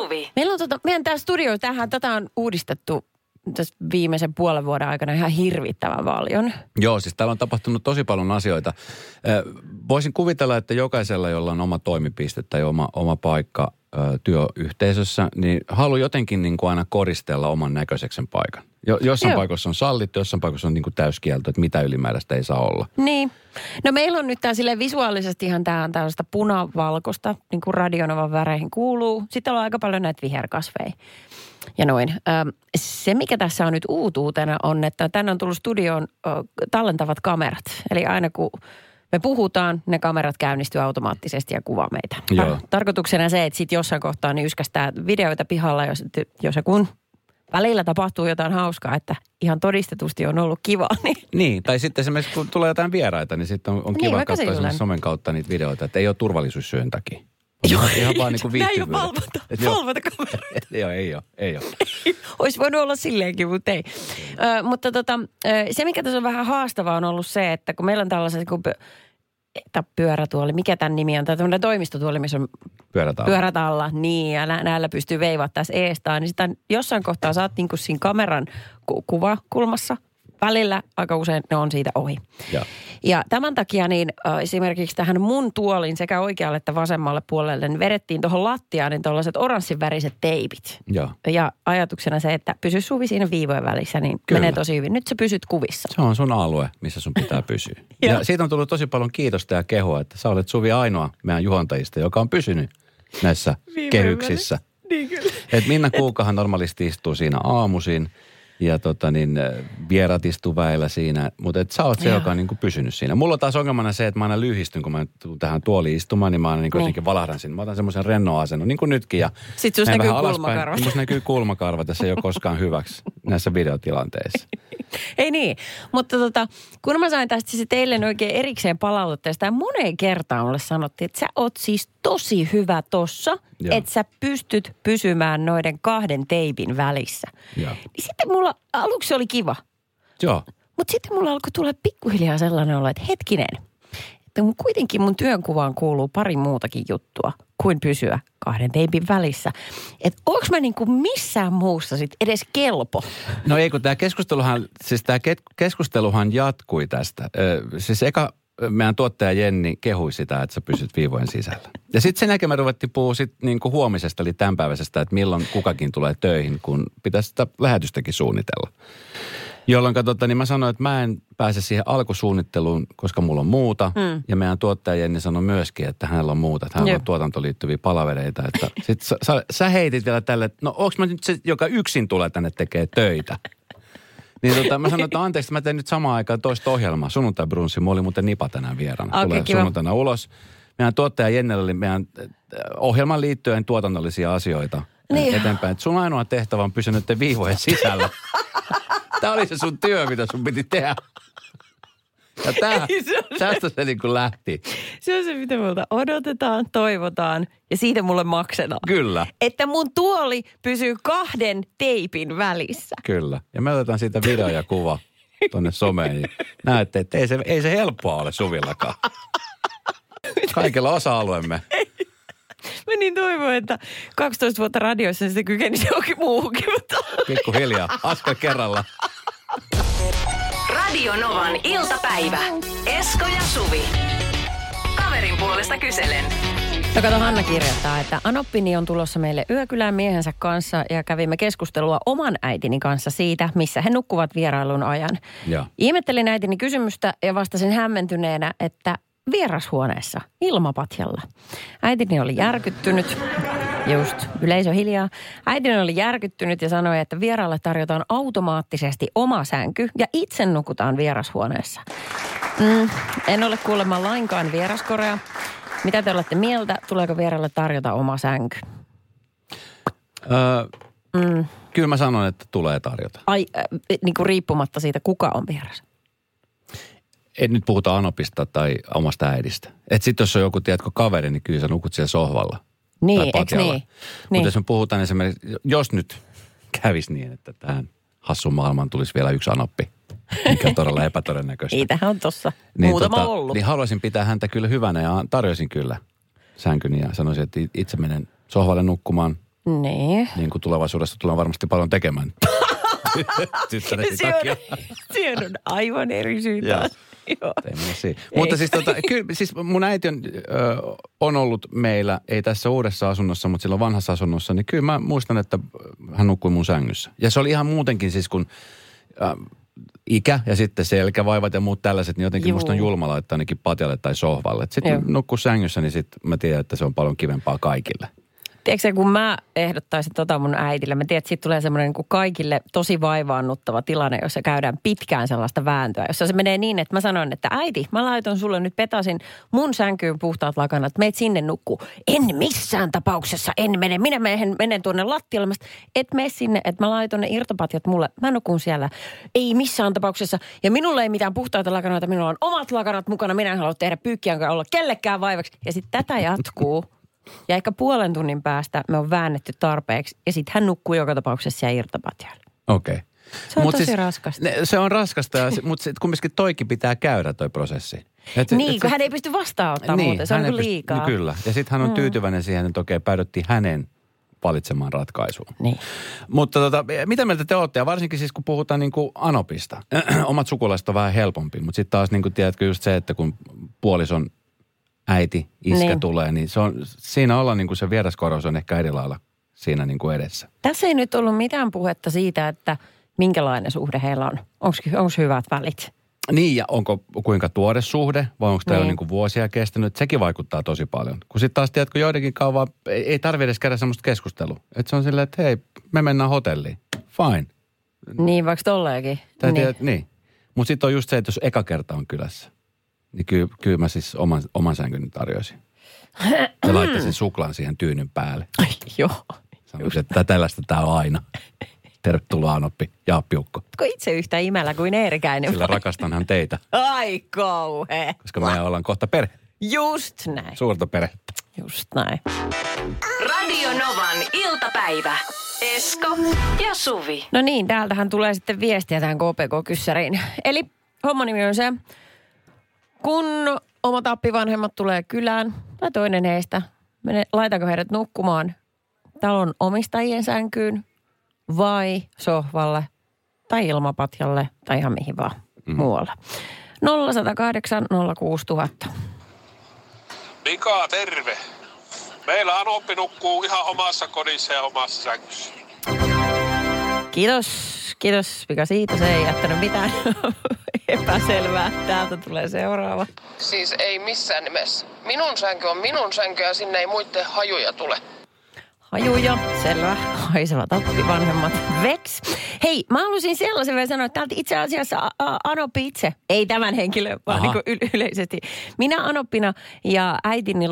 Suvi. Meillä on meidän tää studio, tätä on uudistettu tässä viimeisen puolen vuoden aikana ihan hirvittävän paljon. Joo, siis täällä on tapahtunut tosi paljon asioita. Voisin kuvitella, että jokaisella, jolla on oma toimipiste tai oma paikka työyhteisössä, niin haluaa jotenkin niin kuin aina koristella oman näköiseksen paikan. Jossain paikassa on sallittu, jossain paikassa on niin kuin täyskielto, että mitä ylimääräistä ei saa olla. Niin. No meillä on nyt tää silleen visuaalisesti ihan tää on tällaista punavalkoista, niin kuin Radio Novan väreihin kuuluu. Sitten on aika paljon näitä viherkasveja. Ja noin. Se, mikä tässä on nyt uutuutena, on, että tänne on tullut studioon tallentavat kamerat. Eli aina kun me puhutaan, ne kamerat käynnistyy automaattisesti ja kuvaa meitä. Tarkoituksena se, että sitten jossain kohtaa niin yskästää videoita pihalla, jos ja kun välillä tapahtuu jotain hauskaa, että ihan todistetusti on ollut kivaa. Niin, tai sitten esimerkiksi kun tulee jotain vieraita, niin sitten on kiva katsoa esimerkiksi somen kautta niitä videoita, että ei ole turvallisuussyyn takia. Joo, ihan vaan niin kuin viihtyvyyden. Näin on valvontakamereita. Joo, ei ole. Olisi voinut olla silleenkin, mutta ei. Mutta se, mikä tässä on vähän haastavaa, on ollut se, että kun meillä on tällaiset niin kuin pyörätuoli, mikä tämän nimi on, tai tämmöinen toimistotuoli, missä on pyörätalla, niin, ja näillä pystyy veivaamaan tässä eestään, niin sitä jossain kohtaa saat niin kuin siinä kameran kuvakulmassa. Välillä aika usein ne on siitä ohi. Ja tämän takia niin esimerkiksi tähän mun tuolin sekä oikealle että vasemmalle puolelle niin vedettiin tuohon lattiaan niin tuollaiset oranssinväriset teipit. Ja ajatuksena se, että pysy Suvi siinä viivojen välissä, niin kyllä, menee tosi hyvin. Nyt sä pysyt kuvissa. Se on sun alue, missä sun pitää pysyä. Ja siitä on tullut tosi paljon kiitosta ja kehoa, että sä olet Suvi ainoa meidän juontajista, joka on pysynyt näissä kehyksissä. Niin kyllä. Et Minna Kuukahan normaalisti istuu siinä aamuisin. Ja vierat istuu väillä siinä, mutta sä oot se, joka on niin kuin pysynyt siinä. Mulla on taas ongelmana se, että mä aina lyhistyn, kun mä tulen tähän tuoliin istumaan, niin mä aina jotenkin valahdan sinne. Mä otan semmoisen rennon asennon, niin kuin nytkin. Ja sitten sus näkyy kulmakarvat. Sus näkyy kulmakarvat, ja se ei ole koskaan hyväksi näissä videotilanteissa. Ei niin, mutta kun mä sain tästä siis teille oikein erikseen palautteesta, ja moneen kertaan mulle sanottiin, että sä oot siis tosi hyvä tossa, että sä pystyt pysymään noiden kahden teipin välissä. Niin sitten mulla aluksi oli kiva. Joo. Mutta sitten mulla alkoi tulla pikkuhiljaa sellainen olo, että hetkinen, että kuitenkin mun työnkuvaan kuuluu pari muutakin juttua kuin pysyä kahden teipin välissä. Että onko mä niinku missään muussa sit edes kelpo? No ei, kun tämä keskusteluhan, siis jatkui tästä. Siis eka meidän tuottaja Jenni kehui sitä, että sä pysyt viivojen sisällä. Ja sitten sen jälkeen me ruvettiin puhua niinku huomisesta, eli tämänpäiväisestä, että milloin kukakin tulee töihin, kun pitäisi sitä lähetystäkin suunnitella. Jolloin niin mä sanoin, että mä en pääse siihen alkusuunnitteluun, koska mulla on muuta. Ja meidän tuottaja Jenni sanoi myöskin, että hänellä on muuta, että hänellä on tuotantoon liittyviä palavereita. Sitten sä heitit vielä tälle, että no onks mä nyt se, joka yksin tulee tänne tekee töitä? Niin mä sanoin, että anteeksi, mä teen nyt samaan aikaan toista ohjelmaa. Sunnuntai-brunssi, mulla oli muuten Nipa tänään vieraana. Okay, tulee sunnuntaina ulos. Meidän tuottaja Jennellä oli meidän ohjelman liittyen tuotannollisia asioita eteenpäin. Et sun ainoa tehtävä on pysynyt viivojen sisällä. Tämä oli se sun työ, mitä sun piti tehdä. Ja tästä se niin kuin lähti. Se on se, mitä multa odotetaan, toivotaan ja siitä mulle maksetaan. Kyllä. Että mun tuoli pysyy kahden teipin välissä. Kyllä. Ja me otetaan siitä video ja kuva tonne someen. Näette, että ei se helppoa ole Suvillakaan. Kaikilla osa-alueemme. Mä niin toivon, että 12 vuotta radioissa sitä kykenisi johonkin muuhunkin, mutta... Pikku hiljaa, askel kerralla. Radio Novan iltapäivä. Esko ja Suvi. Kaverin puolesta kyselen. No kato, Hanna kirjoittaa, että Anoppini on tulossa meille yökylään miehensä kanssa ja kävimme keskustelua oman äitini kanssa siitä, missä he nukkuvat vierailun ajan. Ja. Ihmettelin äitini kysymystä ja vastasin hämmentyneenä, että vierashuoneessa ilmapatjalla. Äitini oli järkyttynyt, yleisö hiljaa. Äitini oli järkyttynyt ja sanoi, että vieraalle tarjotaan automaattisesti oma sänky ja itse nukutaan vierashuoneessa. En ole kuulemma lainkaan vieraskorea. Mitä te olette mieltä? Tuleeko vieraalle tarjota oma sänky? Kyllä mä sanon, että tulee tarjota. Ai, niin kuin riippumatta siitä, kuka on vieras. Et nyt puhuta Anopista tai omasta äidistä. Et sit jos on joku, tiedätkö, kaveri, niin kyllä sä nukut siellä sohvalla. Niin, eks niin? Mutta jos me puhutaan esimerkiksi, jos nyt kävisi niin, että tähän hassun maailmaan tulisi vielä yksi Anoppi, mikä on todella epätodennäköistä. Niitähän on tossa. Niin, muutama ollut. Niin haluaisin pitää häntä kyllä hyvänä ja tarjoisin kyllä sänkyni ja sanoisin, että itse menen sohvalle nukkumaan. Niin. Niin kuin tulevaisuudessa tullaan varmasti paljon tekemään. Siinä on aivan eri syy taas. Joo. Mutta siis, siis mun äiti on ollut meillä, ei tässä uudessa asunnossa, mutta silloin vanhassa asunnossa, niin kyllä mä muistan, että hän nukkui mun sängyssä. Ja se oli ihan muutenkin siis, kun ikä ja sitten selkävaivat ja muut tällaiset, niin jotenkin musta on julma laittaa ainakin patjalle tai sohvalle. Sitten nukkuu sängyssä, niin sitten mä tiedän, että se on paljon kivempaa kaikille. Tiedätkö, kun mä ehdottaisin tota mun äidille, mä tiedän, että siitä tulee semmoinen niin kuin kaikille tosi vaivaannuttava tilanne, jossa käydään pitkään sellaista vääntöä. Jossa se menee niin, että mä sanon, että äiti, mä laitan sulle nyt petasin mun sänkyyn puhtaat lakanat, meet sinne nukkuu. En missään tapauksessa, en mene. Minä menen tuonne lattialle, et mene sinne, että mä laitan ne irtopatjat mulle. Mä nukun siellä. Ei missään tapauksessa. Ja minulla ei mitään puhtaita lakanoita, minulla on omat lakanat mukana. Minä en halua tehdä pyykkiä, olla kellekään vaivaksi. Ja sitten tätä jatkuu. Ja ehkä puolen tunnin päästä me on väännetty tarpeeksi ja sitten hän nukkuu joka tapauksessa siellä irtapatjalla. Okei. Okay. Se on tosi siis, raskasta. Se on raskasta, mutta sitten kumminkin toikin pitää käydä toi prosessi. Kun hän ei pysty vastaanottamaan niin, muuten, se on kuin liikaa. Kyllä, ja sitten hän on tyytyväinen siihen, että okei, päädyttiin hänen valitsemaan ratkaisuun. Niin. Mutta mitä mieltä te olette? Ja varsinkin siis, kun puhutaan niin kuin anopista. Omat sukulaiset on vähän helpompi, mutta sitten taas niin kuin tiedätkö just se, että kun puolison äiti, iskä niin. Tulee, niin se on, siinä ollaan niin kuin se vieraskorossa on ehkä eri lailla siinä niin kuin edessä. Tässä ei nyt ollut mitään puhetta siitä, että minkälainen suhde heillä on. Onko hyvät välit? Niin, ja onko kuinka tuore suhde, vai onko täällä niin kuin vuosia kestänyt? Sekin vaikuttaa tosi paljon. Kun sitten taas tiedätkö, joidenkin kauan ei tarvitse edes käydä semmoista keskustelua. Että se on silleen, että hei, me mennään hotelliin. Fine. Niin, vaikka tolleenkin. Niin. Mutta sitten on just se, että jos eka kerta on kylässä. Niin kyllä mä siis oman sänkyni tarjoisin. Ja laittaisin suklaan siihen tyynyn päälle. Ai, joo. Sanoisin, että tällaista tää on aina. Tervetuloa Anoppi ja Piukko. Oletko itse yhtä imällä kuin Eerikäinen? Sillä rakastanhan teitä. Ai kauhe. Koska me ollaan kohta perhe. Just näin. Suurta perhettä. Just näin. Radio Novan iltapäivä. Esko ja Suvi. No niin, täältähän tulee sitten viestiä tähän KPK-kyssäriin. Eli homman nimi on se... Kun omat appivanhemmat tulee kylään, tai toinen heistä, laitanko heidät nukkumaan talon omistajien sänkyyn vai sohvalle tai ilmapatjalle tai ihan mihin vaan muualle. 0806000. Mika, terve. Meillä Anoppi nukkuu ihan omassa kodissa ja omassa sängyssä. Kiitos Mika siitä. Se ei jättänyt mitään epäselvää. Täältä tulee seuraava. Siis ei missään nimessä. Minun sänky on minun sänky ja sinne ei muiden hajuja tule. Hajuja, selvä. Haisevat appivanhemmat. Veks. Hei, mä halusin sellaisen vielä sanoa, että täältä itse asiassa Anoppi itse. Ei tämän henkilön, vaan niin kuin yleisesti. Minä Anoppina ja äitini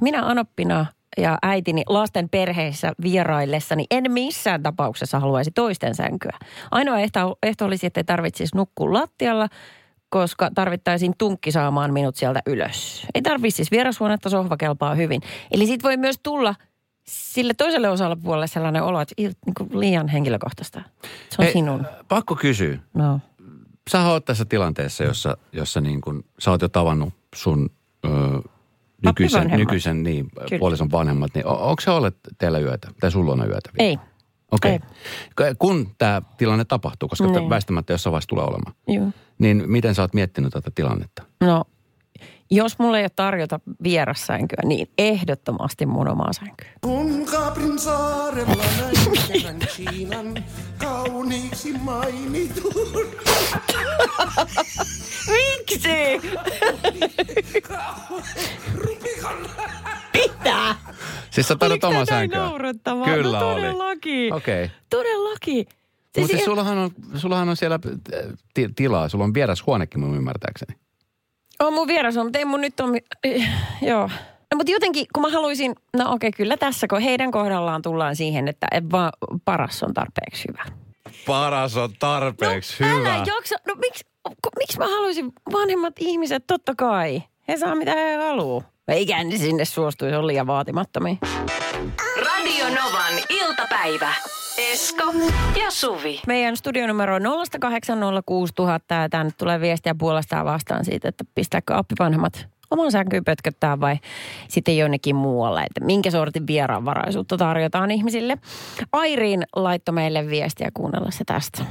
Minä Anoppina... ja äitini lasten perheissä vieraillessani en missään tapauksessa haluaisi toisten sänkyä. Ainoa ehto olisi, että ei tarvitsisi nukkua lattialla, koska tarvittaisiin tunkki saamaan minut sieltä ylös. Ei tarvitsisi siis vierashuonetta, sohva kelpaa hyvin. Eli siitä voi myös tulla sille toiselle osalle puolelle sellainen olo, että niin liian henkilökohtaista. Se on sinun. Pakko kysyä. No. Sä oot tässä tilanteessa, jossa niin kun, sä oot jo tavannut sun... Nykyisen niin, puolison vanhemmat, niin onko se ollut teillä yötä? Tai sulla on yötä? Vielä? Ei. Okei. Okay. Kun tämä tilanne tapahtuu, koska väistämättä jossain vaiheessa tulee olemaan, niin miten sä oot miettinyt tätä tilannetta? No, jos mulla ei ole tarjota vierasänkyä, niin ehdottomasti mun omaa sänkyä. Kun Kaaprin saarella näin kerran Kiinan kauniiksi mainitun. Miksi? Pitää. Siis sä tarjot omaa sänkyä. Kyllä no, todellakin. Okei. Todellakin. Siis mutta siis sullahan on siellä tilaa. Sulla on vierashuonekin mun ymmärtääkseni. On mun vieras on, mutta ei mun nyt ole... Joo. No, mutta jotenkin, kun mä haluaisin... No okei, kyllä tässä, kun heidän kohdallaan tullaan siihen, että vaan paras on tarpeeksi hyvä. Paras on tarpeeksi hyvä. Älä jaksa... No miksi mä haluaisin vanhemmat ihmiset? Totta kai. He saa mitä he haluaa. Eikä sinne suostuisi, on liian vaatimattomia. Radio Novan iltapäivä. Esko ja Suvi. Meidän studionumero on 0806000 ja tänne tulee viestiä puolestaan vastaan siitä, että pistääkö appivanhemmat oman sänkyyn pötköttää vai sitten jonnekin muualle, että minkä sortin vieraanvaraisuutta tarjotaan ihmisille. Airiin laittoi meille viestiä, kuunnella se tästä.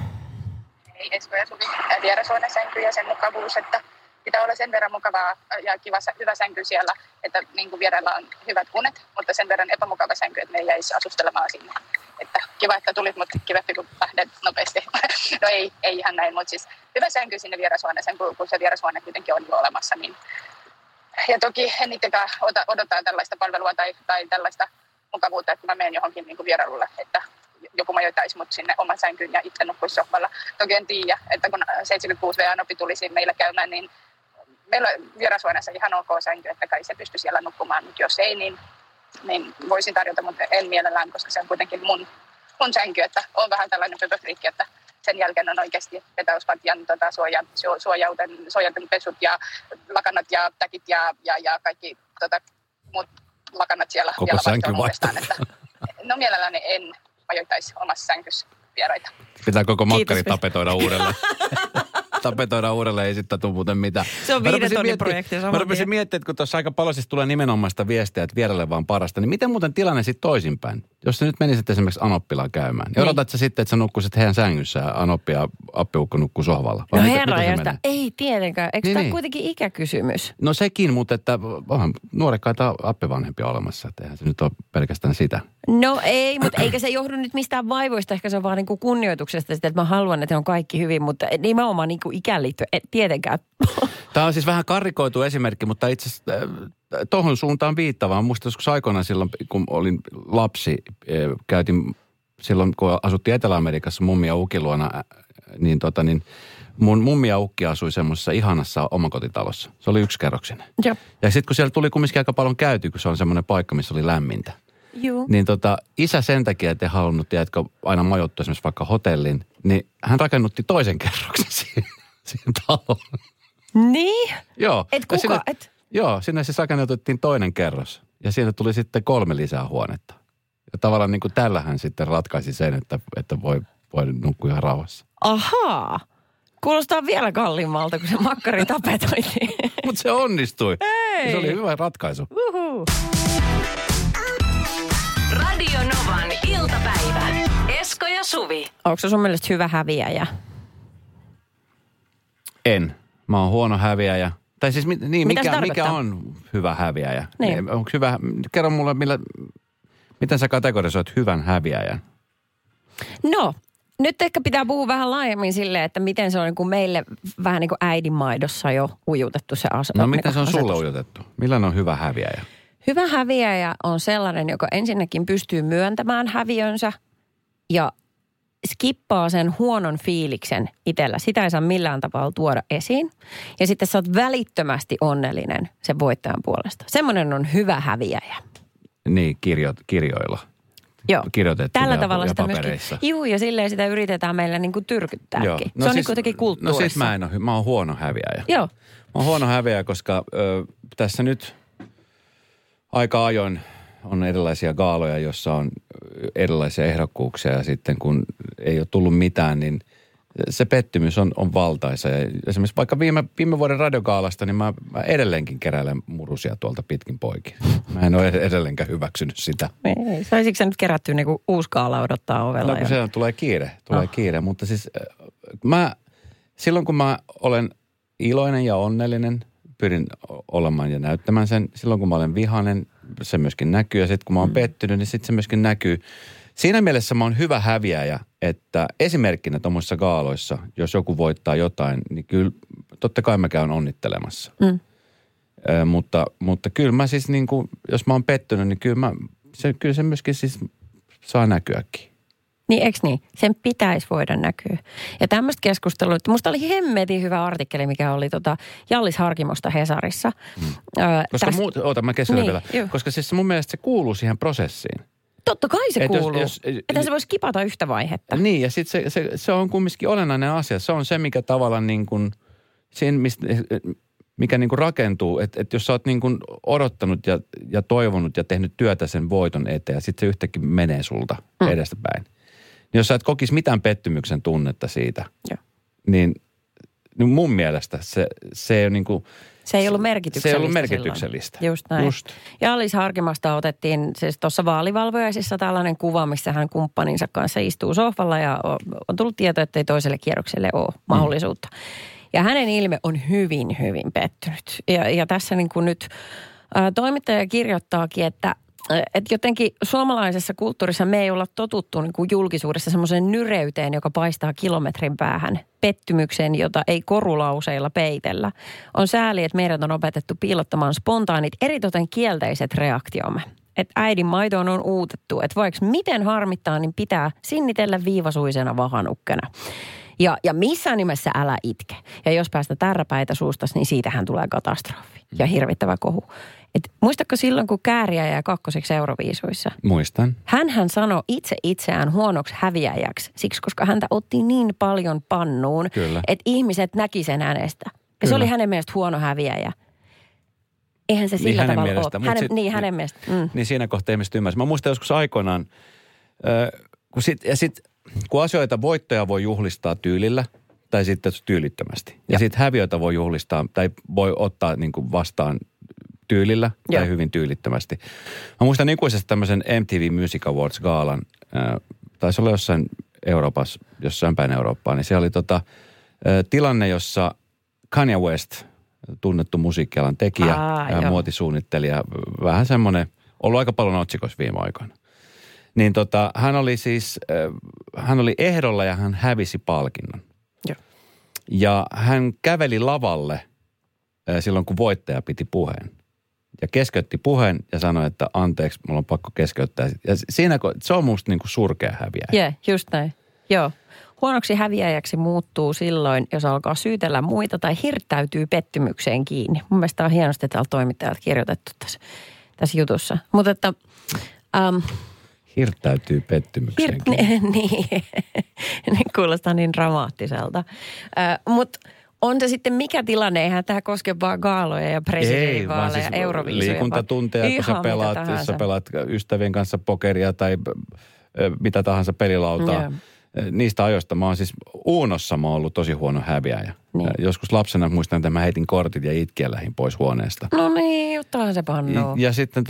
Eli Esko ja Suvi vierasuone sänky ja sen mukavuus, että pitää olla sen verran mukavaa ja kiva, hyvä sänky siellä, että niin kuin vierellä on hyvät unet, mutta sen verran epämukava sänky, että me ei jäisi asustelemaan sinne. Että kiva, että tulit, mutta kivempi, kun lähden nopeasti. No ei ihan näin, mutta siis hyvä sänky sinne vierasuoneeseen, kun se vierasuone kuitenkin on jo olemassa. Niin. Ja toki en itsekään odottaa tällaista palvelua tai tällaista mukavuutta, että mä menen johonkin niin kuin vierailulle, että joku majoittaisi mut sinne oman sänkyyn ja itse nukkuisi sohvalla. Toki en tiedä, että kun 76 VA-nopi tulisi meillä käymään, niin meillä on vierasuoneessa ihan ok sänky, että kai se pystyy siellä nukkumaan, mutta jos ei, niin voisin tarjota, mutta en mielellään, koska se on kuitenkin mun sänky, että on vähän tällainen pöpöfriikki, että sen jälkeen on oikeasti petauspatjan suojauten pesut ja lakanat ja täkit ja kaikki muut lakanat siellä. Koko sänky uudestaan, että no mielelläni en majoittaisi omassa sänkyssä vieraita. Pitää koko makkari tapetoida uudelleen. Ei sitten tule muuten mitään. Se on 5 tonnin projekti. Mä rupesin miettimään, että kun tuossa aika paljon siis tulee nimenomaan sitä viestiä, että vierelle vaan parasta, niin miten muuten tilanne sitten toisinpäin? Jos sä nyt menisit esimerkiksi Anoppilaan käymään, niin odotat sä sitten, että sä nukkuisit heidän sängyssä ja Anoppi ja Appiukko nukkuu sohvalla? No herra, ei tietenkään. Eikö tämä kuitenkin ikäkysymys? No sekin, mutta että onhan nuorekkaita appivanhempia olemassa, että eihän se nyt ole pelkästään sitä. No ei, mutta eikä se johdu nyt mistään vaivoista. Ehkä se on vaan niin kuin kunnioituksesta sitä, että mä haluan, että on kaikki hyvin, mutta nimenomaan niin kuin ikään liittyen, tietenkään. Tämä on siis vähän karrikoitu esimerkki, mutta itse asiassa tohon suuntaan viittavaan. Muistan joskus aikoinaan silloin, kun olin lapsi, käytin silloin, kun asuttiin Etelä-Amerikassa mummi ja uki luona, niin mun mummi ja ukki asui semmoisessa ihanassa omakotitalossa. Se oli yksikerroksinen. Ja sitten kun siellä tuli kumminkin aika paljon käyty, kun se on semmoinen paikka, missä oli lämmintä. Juu. Niin isä sen takia, ettei halunnut, tiedätkö, aina majoittua esimerkiksi vaikka hotellin, niin hän rakennutti toisen kerroksen siihen taloon. Niin? Joo. Et kuka? Sinne, et? Joo, sinne siis rakennutettiin toinen kerros ja siinä tuli sitten 3 lisää huonetta. Ja tavallaan niin kuin tällä hän sitten ratkaisi sen, että voi nukkua ihan rauhassa. Ahaa. Kuulostaa vielä kalliimmalta, kun se makkari tapetoitiin. Mutta se onnistui. Hei. Se oli hyvä ratkaisu. Uhu. Radio Novan iltapäivä. Esko ja Suvi. Onko se sun mielestä hyvä häviäjä? En. Mä oon huono häviäjä. Tai siis niin, mikä on hyvä häviäjä? Niin. Onko hyvä, kerro mulle, miten sä kategorisoit hyvän häviäjän? No, nyt ehkä pitää puhua vähän laajemmin silleen, että miten se on niin kuin meille vähän niin kuin äidinmaidossa jo ujutettu se asetus. No miten se on sulle ujutettu? Millainen on hyvä häviäjä? Hyvä häviäjä on sellainen, joka ensinnäkin pystyy myöntämään häviönsä ja skippaa sen huonon fiiliksen itsellä. Sitä ei saa millään tavalla tuoda esiin. Ja sitten sä oot välittömästi onnellinen sen voittajan puolesta. Semmoinen on hyvä häviäjä. Niin, kirjoilla. Joo. Kirjoitettu tällä tavalla sitä papereissa. Juu, ja silleen sitä yritetään meillä niin kuin tyrkyttääkin. Joo. No se on niin kuitenkin kulttuurissa. No siis mä oon huono häviäjä. Joo. Mä oon huono häviäjä, koska tässä nyt aika ajoin on erilaisia gaaloja, jossa on erilaisia ehdokkuuksia ja sitten kun ei ole tullut mitään, niin se pettymys on valtaisa. Ja esimerkiksi vaikka viime vuoden radiogaalasta, niin mä edelleenkin keräilen murusia tuolta pitkin poikin. Mä en ole edelleenkään hyväksynyt sitä. Ei, saisitko sä nyt kerättyä niin kuin uusi gaala odottaa ovella? No kun se tulee kiire, mutta siis silloin kun mä olen iloinen ja onnellinen, pyrin olemaan ja näyttämään sen. Silloin kun mä olen vihainen, se myöskin näkyy. Ja sitten kun mä oon pettynyt, niin sitten se myöskin näkyy. Siinä mielessä mä oon hyvä häviäjä, että esimerkkinä tuommoisissa gaaloissa, jos joku voittaa jotain, niin kyllä totta kai mä käyn onnittelemassa. Mm. Mutta kyllä mä siis niin kuin, jos mä oon pettynyt, niin kyllä se myöskin siis saa näkyäkin. Niin, eikö niin? Sen pitäisi voida näkyä. Ja tämmöistä keskustelua, että musta oli hemmetin hyvä artikkeli, mikä oli Hjallis Harkimosta Hesarissa. Koska siis mun mielestä se kuuluu siihen prosessiin. Totta kai se kuuluu. Että se voisi kipata yhtä vaihetta. Niin, ja sitten se on kumminkin olennainen asia. Se on se, mikä tavallaan niin kuin, mikä niin kuin rakentuu, että jos sä oot niin kuin odottanut ja toivonut ja tehnyt työtä sen voiton eteen, ja sitten se yhtäkkiä menee sulta edestäpäin. Niin jos sä et kokisi mitään pettymyksen tunnetta siitä, niin mun mielestä se on niin kuin, Se ei ollut merkityksellistä. Se ei ollut merkityksellistä. Silloin. Just näin. Just. Ja Hjallis Harkimasta otettiin siis tuossa vaalivalvojaisissa tällainen kuva, missä hän kumppaninsa kanssa istuu sohvalla ja on tullut tieto, että ei toiselle kierrokselle ole mahdollisuutta. Ja hänen ilme on hyvin, hyvin pettynyt. Ja tässä niin kuin nyt toimittaja kirjoittaakin, että jotenkin suomalaisessa kulttuurissa me ei olla totuttu niin kuin julkisuudessa semmoiseen nyreyteen, joka paistaa kilometrin päähän, pettymykseen, jota ei korulauseilla peitellä. On sääli, että meidät on opetettu piilottamaan spontaanit, eritoten kielteiset reaktiomme. Että äidin maitoon on uutettu, että vaikka miten harmittaa, niin pitää sinnitellä viivasuisena vahanukkena. Ja missään nimessä älä itke. Ja jos päästä tärräpäitä suustas, niin siitähän tulee katastrofi ja hirvittävä kohu. Et muistatko silloin, kun Kääriä jäi kakkoseksi Euroviisuissa? Muistan. Hänhän sanoi itse itseään huonoksi häviäjäksi, siksi koska häntä otti niin paljon pannuun, että ihmiset näki sen hänestä. Ja kyllä, se oli hänen mielestä huono häviäjä. Eihän se sillä niin tavalla mielestä, ole. Hänen mielestä. Mm. Niin siinä kohtaa ihmiset ymmärsivät. Mä muistan joskus aikoinaan, kun asioita voittoja voi juhlistaa tyylillä tai sitten tyylittömästi. Ja sitten häviöitä voi juhlistaa tai voi ottaa niin kuin vastaan tyylillä tai hyvin tyylittömästi. Mä muistan ikuisesti tämmöisen MTV Music Awards -gaalan, taisi olla jossain päin Eurooppaa, niin se oli tilanne, jossa Kanye West, tunnettu musiikkialan tekijä, muotisuunnittelija, vähän semmoinen, ollut aika paljon otsikossa viime aikoina. Niin hän oli ehdolla ja hän hävisi palkinnon. Joo. Ja hän käveli lavalle silloin, kun voittaja piti puheen. Ja keskeytti puheen ja sanoi, että anteeksi, mulla on pakko keskeyttää. Ja siinä, se on musta niinku surkea häviäjä. Joo, just näin. Joo. Huonoksi häviäjäksi muuttuu silloin, jos alkaa syytellä muita tai hirttäytyy pettymykseen kiinni. Mun mielestä on hienosti täällä toimittajat kirjoitettu tässä jutussa. Mutta että... Hirttäytyy pettymykseen kiinni. Niin, ne kuulostaa niin dramaattiselta. Mutta... On se sitten mikä tilanne, eihän tämä koske vaan gaaloja ja presidentinvaaleja, siis euroviisuja. Liikuntatunteja, kun sä pelaat ystävien kanssa pokeria tai mitä tahansa pelilautaa. Yeah. Niistä ajoista mä oon siis Uunossa mä oon ollut tosi huono häviäjä. Niin. Joskus lapsena muistan, että mä heitin kortit ja itkien lähdin pois huoneesta. No niin, ottaahan se pannoo. Ja sitten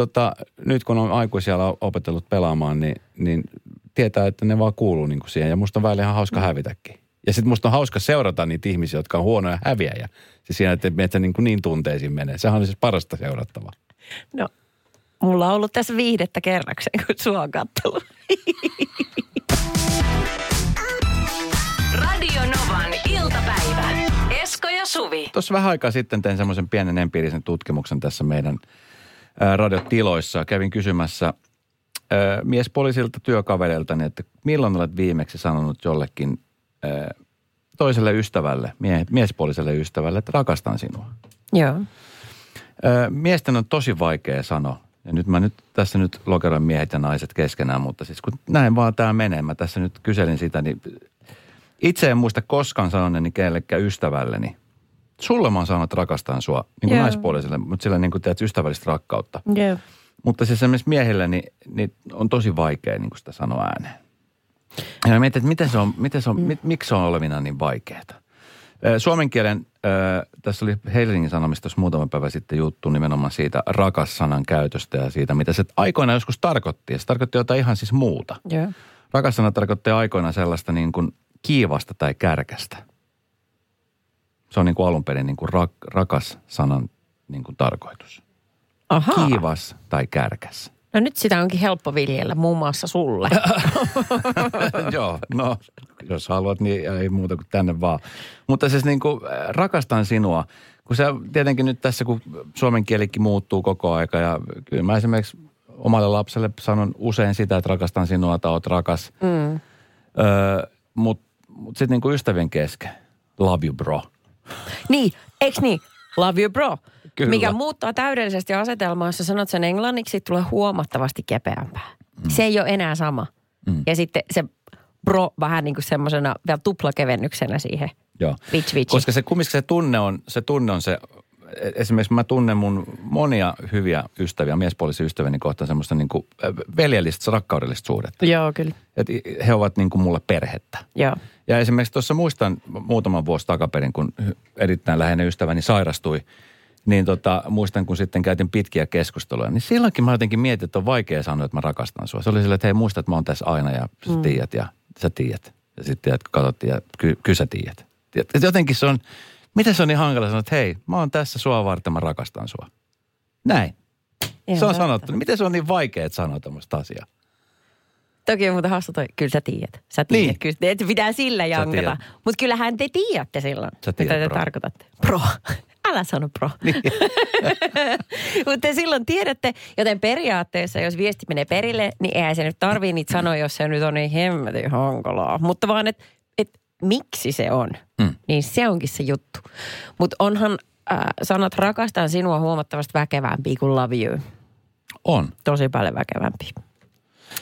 nyt kun on aikuisia opetellut pelaamaan, niin tietää, että ne vaan kuuluu niin kuin siihen. Ja musta on välillä ihan hauska hävitäkin. Ja sitten musta on hauska seurata niitä ihmisiä, jotka on huonoja häviäjä. Siis siinä, että niin tunteisiin menee. Sehän on siis parasta seurattavaa. No, mulla on ollut tässä viihdettä kerrakseen, kun sua on kattellut. Radio Novan iltapäivä. Esko ja Suvi. Tuossa vähän aikaa sitten tein semmoisen pienen empiirisen tutkimuksen tässä meidän radiotiloissa. Kävin kysymässä miespoliisilta työkavereiltani, että milloin olet viimeksi sanonut jollekin toiselle ystävälle, miespuoliselle ystävälle, että rakastan sinua. Joo. Miesten on tosi vaikea sanoa. Ja nyt mä tässä lokeroin miehet ja naiset keskenään, mutta siis kun näin vaan tää menee, mä tässä nyt kyselin sitä, niin itse en muista koskaan sanoneeni kellekään ystävälleni. Sulle mä oon sanonut, että rakastan sua, niin kuin naispuoliselle, mutta sillä niin kuin teet ystävällistä rakkautta. Joo. Mutta siis esimerkiksi miehille, niin on tosi vaikea niin kuin sitä sanoa ääneen. Ja mä mietin, että miksi se on olevina niin vaikeaa. Suomen kielen, tässä oli Helsingin Sanomissa tuossa muutama päivä sitten juttu nimenomaan siitä rakas-sanan käytöstä ja siitä, mitä se aikoinaan joskus tarkoitti. Ja se tarkoitti jotain ihan siis muuta. Yeah. Rakas-sana tarkoitti aikoinaan sellaista niin kuin kiivasta tai kärkästä. Se on niin kuin alun perin niin kuin rakas-sanan niin kuin tarkoitus. Aha. Kiivas tai kärkäs. No nyt sitä onkin helppo viljellä, muun muassa sulle. Joo, no jos haluat, niin ei muuta kuin tänne vaan. Mutta siis niin kuin rakastan sinua, kun se tietenkin nyt tässä, kun suomen kielikin muuttuu koko aika. Ja kyllä mä esimerkiksi omalle lapselle sanon usein sitä, että rakastan sinua tai oot rakas. Mm. Mutta sitten niin kuin ystävien kesken, love you bro. Niin, eiks niin? Love you bro. Kyllä. Mikä muuttaa täydellisesti asetelmaa, jos sanot sen englanniksi, tulee huomattavasti kepeämpää. Mm. Se ei ole enää sama. Mm. Ja sitten se bro vähän niin kuin semmoisena vielä tuplakevennyksenä siihen. Joo. Bitch. Koska se kumminkin se tunne on se, esimerkiksi mä tunnen mun monia hyviä ystäviä, miespuolisia ystäviäni kohtaan semmoista niin kuin veljellistä, rakkaudellista suhdetta. Joo, kyllä. Et he ovat niin kuin mulle perhettä. Joo. Ja esimerkiksi tuossa muistan muutaman vuosi takaperin, kun erittäin läheinen ystäväni sairastui. Niin muistan, kun sitten käytin pitkiä keskusteluja, niin silloinkin mä jotenkin mietin, että on vaikea sanoa, että mä rakastan sua. Se oli silleen, että hei, muista, että mä oon tässä aina ja sä tiedät ja sä tiedät. Ja sitten että katsottiin ja kyllä sä tiedät. Jotenkin se on, miten se on niin hankala sanoa, että hei, mä oon tässä sua varten, mä rakastan sua. Näin. Ihan se on sanottu. Miten se on niin vaikea sanoa tämmöistä asiaa? Toki on muuta hauska toi, kyllä sä tiedät. Sä tiedät, niin. Kyllä, että pitää sillä jankata. Mutta kyllähän te tiedätte silloin, mitä te tarkoitatte. Pro. Älä sano pro. Niin. Mutta te silloin tiedätte, joten periaatteessa, jos viesti menee perille, niin eihän se nyt tarvii niitä sanoa, jos se nyt on niin hemmetin hankalaa. Mutta vaan, että miksi se on, niin se onkin se juttu. Mutta onhan sanat rakastan sinua huomattavasti väkevämpiä kuin love you. On. Tosi paljon väkevämpiä.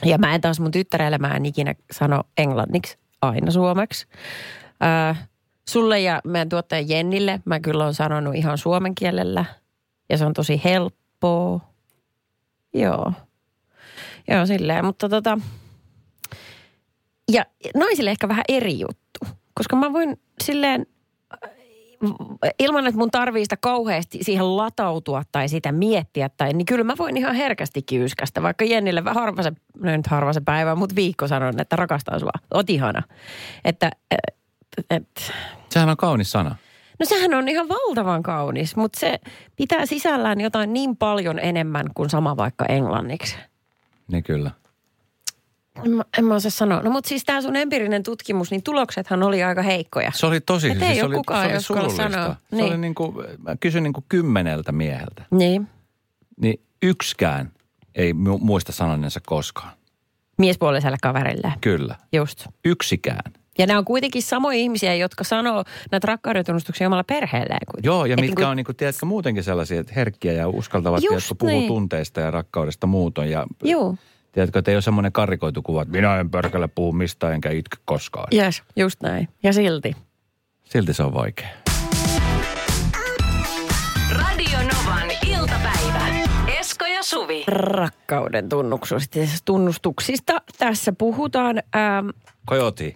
Ja mä en taas mun tyttärelle, mä en ikinä sano englanniksi, aina suomeksi. Sulle ja meidän tuottaja Jennille mä kyllä oon sanonut ihan suomen kielellä. Ja se on tosi helppoa. Joo. Joo, silleen. Mutta ja naisille ehkä vähän eri juttu. Koska mä voin silleen, ilman että mun tarvii sitä kauheasti siihen latautua tai sitä miettiä. Tai, niin kyllä mä voin ihan herkästi kyyskästä. Vaikka Jennille harva se päivä, mutta viikko sanon, että rakastan sua. Oot ihana. Että... Sehän on kaunis sana. No sehän on ihan valtavan kaunis, mutta se pitää sisällään jotain niin paljon enemmän kuin sama vaikka englanniksi. Niin kyllä. En mä osaa sanoa. No mutta siis tämä sun empiirinen tutkimus, niin tuloksethan oli aika heikkoja. Se oli tosi. Siis se oli surullista. Sanoa. Se niin. Oli niin kuin, mä kysyin niin kuin 10 mieheltä. Niin. Niin yksikään ei muista sanoneensa koskaan. Miespuolisella kaverilla. Kyllä. Just. Yksikään. Ja nämä on kuitenkin samoja ihmisiä, jotka sanoo näitä rakkaudentunnustuksia omalla perheelleen. Joo, ja mitkä on, niin kuin, tiedätkö, muutenkin sellaisia, että herkkiä ja uskaltavat, jotka puhuu niin. Tunteista ja rakkaudesta muuton. Ja, tiedätkö, että ei ole semmoinen karikoitu kuva, että minä en pörkällä puhu mistään enkä itke koskaan. Jes, just näin. Ja silti. Silti se on vaikea. Radio Novan iltapäivä. Esko ja Suvi. Rakkauden tunnustuksista tässä puhutaan. Kojoti.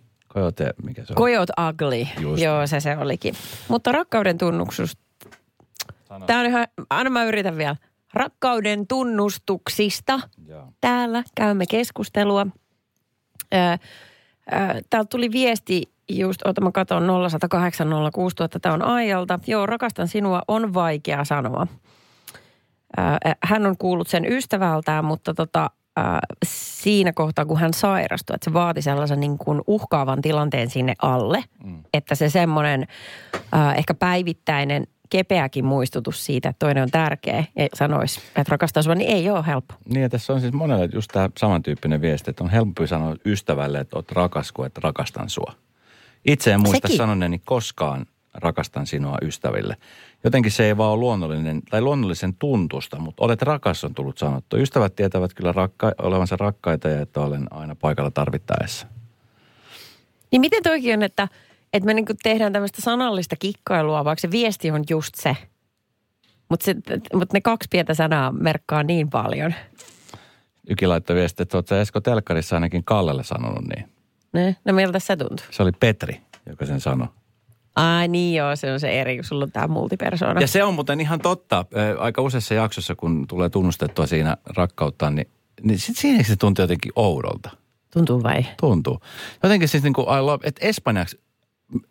Mikä se on? Coyote Ugly. Just. Joo, se olikin. Mutta rakkauden tunnustus. Tää on ihan, aina mä yritän vielä. Rakkauden tunnustuksista. Joo. Täällä käymme keskustelua. Täältä tuli viesti, just oota mä katon 0806000, tää on Aijalta. Joo, rakastan sinua on vaikea sanoa. Hän on kuullut sen ystävältään, mutta siinä kohtaa, kun hän sairastui, että se vaati sellaisen niin kuin uhkaavan tilanteen sinne alle, että se semmoinen ehkä päivittäinen kepeäkin muistutus siitä, että toinen on tärkeä ja sanoisi, että rakastaa sua, niin ei ole helppo. Niin ja tässä on siis monelle just tämä samantyyppinen viesti, että on helpompi sanoa ystävälle, että oot rakas kuin, että rakastan sua. Itse en muista sanoneeni koskaan rakastan sinua ystäville. Jotenkin se ei vaan ole luonnollinen, tai luonnollisen tuntusta, mutta olet rakas on tullut sanottu. Ystävät tietävät kyllä olevansa rakkaita ja että olen aina paikalla tarvittaessa. Niin miten toikin on, että me niinku tehdään tämmöistä sanallista kikkailua, vaikka se viesti on just se. Mutta ne 2 pientä sanaa merkkaa niin paljon. Yki laittoi viesti, että olet sä Esko telkkarissa ainakin Kallelle sanonut niin. No miltä se tuntui? Se oli Petri, joka sen sanoi. Ai niin joo, se on se eri, kun sulla on tämä multipersoona. Ja se on muuten ihan totta. Aika useassa jaksossa, kun tulee tunnustettua siinä rakkautta, niin sitten siinä se tuntuu jotenkin oudolta. Tuntuu vai? Tuntuu. Jotenkin siis niin kuin I love, että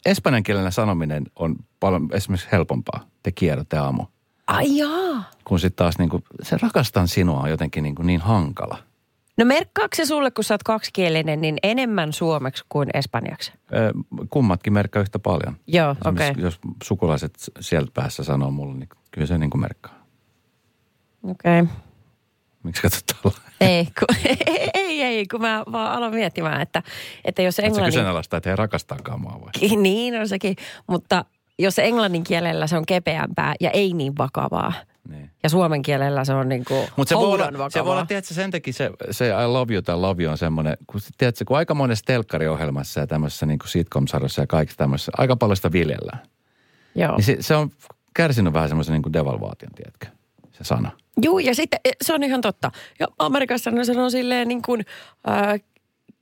espanjan kielellä sanominen on paljon esimerkiksi helpompaa. Te kierrotte aamu. Ai jaa. Kun sitten taas niin kuin, se rakastan sinua on jotenkin niin hankala. No merkkaako se sulle, kun sä oot kaksikielinen, niin enemmän suomeksi kuin espanjaksi? Kummatkin merkkaa yhtä paljon. Joo, okei. Okay. Jos sukulaiset sieltä päässä sanoo mulle, niin kyllä se niin kuin merkkaa. Okei. Okay. Miksi katsotaan? Ei, kun mä vaan aloin miettimään, että jos englannin... Oletko kyseenalaista, että ei rakastaankaan mua vai? Niin on sekin, mutta jos englannin kielellä se on kepeämpää ja ei niin vakavaa. Niin. Ja suomen kielellä se on niin kuin oudon vakavaa. Se voi olla, tiedätkö, sen takia se I love you tai love you on semmoinen, kun tiedätkö, kun aika monessa telkkariohjelmassa ja tämmöisessä niin kuin sitcom-sarjassa ja kaikissa tämmöisessä, aika paljon sitä viljellään. Joo. Niin se on kärsinyt vähän semmoisen niin kuin devalvaation, tiedätkö, se sana. Joo, ja sitten se on ihan totta. Ja Amerikassa ne sanoo silleen niin kuin...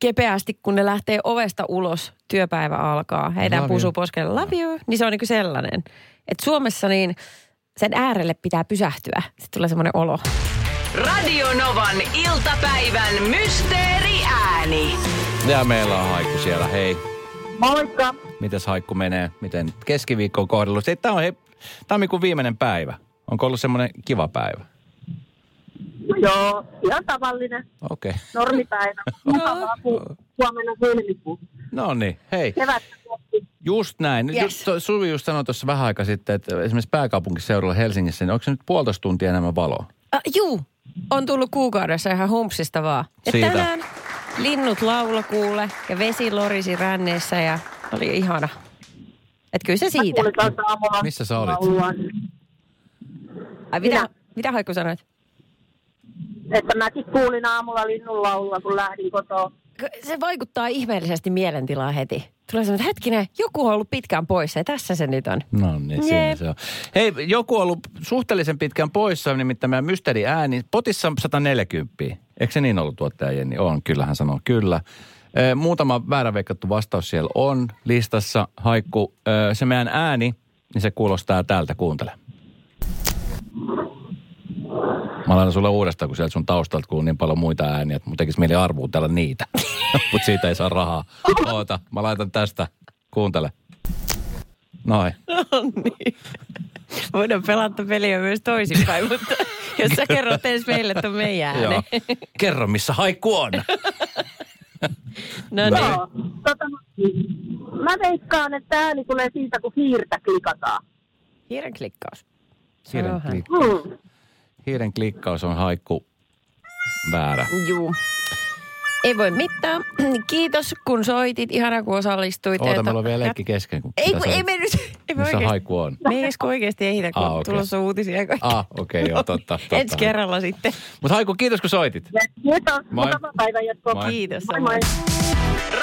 kepeästi, kun ne lähtee ovesta ulos, työpäivä alkaa, heidän pusu poskelle, love you, niin se on niin kuin sellainen. Että Suomessa niin sen äärelle pitää pysähtyä. Sitten tulee semmoinen olo. Radio Novan iltapäivän mysteeriääni. Ja meillä on Haiku siellä, hei. Moikka. Mitäs Haikku menee? Miten keskiviikko on kohdellut? Tämä on tammikuun viimeinen päivä. Onko ollut semmoinen kiva päivä? Joo, ihan tavallinen. Okei. Okay. Normipäivä. Mukavaa, kun huomenna helmikuu. No niin, hei. Kevättä kohti. Just näin. Yes. Suvi just sanoi tuossa vähän aikaa sitten, että esimerkiksi pääkaupunkiseudulla Helsingissä, niin onko se nyt 1,5 tuntia enemmän valoa? Juu, on tullut kuukaudessa ihan humpsista vaan. Siitä. Tänään linnut laula kuule ja vesi lorisi ränneessä ja oli ihana. Että kyllä se siitä. Missä sä olit? Ai, mitä Haiku sanoit? Että mäkin kuulin aamulla linnun laulua, kun lähdin kotoa. Se vaikuttaa ihmeellisesti mielentilaan heti. Tulee sanoa, että hetkinen, joku on ollut pitkään poissa ja tässä se nyt on. No niin, siinä se on. Hei, joku on ollut suhteellisen pitkään poissa, nimittäin meidän mysteeri ääni. Potissa 140. Eikö se niin ollut tuottaja Jenni? On, kyllähän sanoo kyllä. Muutama väärä veikattu vastaus siellä on listassa. Haikku, se meidän ääni, niin se kuulostaa tältä. Kuuntele. Mä laitan sulle uudestaan, kun sieltä sun taustalta kuuluu niin paljon muita ääniä, että mun tekisi mieli arvuutella niitä. Mut siitä ei saa rahaa. Oota, mä laitan tästä. Kuuntele. Noin. No niin. Voidaan pelata peliä myös toisinpäin, mutta jos sä kerrot ensin meille, että on meidän ääni. Joo. Kerro, missä Haiku on. No niin. Joo. Mä veikkaan, että ääni tulee siitä, kun hiirtä klikataan. Hiiren klikkaus. Hiiren klikkaus. Hiiren klikkaus on Haikku väärä. Juu. Ei voi mitään. Kiitos, kun soitit. Ihanaa, kun osallistuit. Oota, meillä on vielä leikki kesken. Ei me nyt. Missä Haiku on? Me ei edes oikeasti ehitä, kun okay. Tulossa uutisia ja kaikkea. Okei, joo, totta. Ensi kerralla sitten. Mutta Haiku, kiitos, kun soitit. Kiitos. Mukava päivän jatkoa. Kiitos. Moi.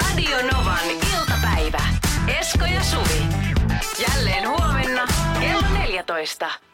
Radio Novan iltapäivä. Esko ja Suvi. Jälleen huomenna kello 14.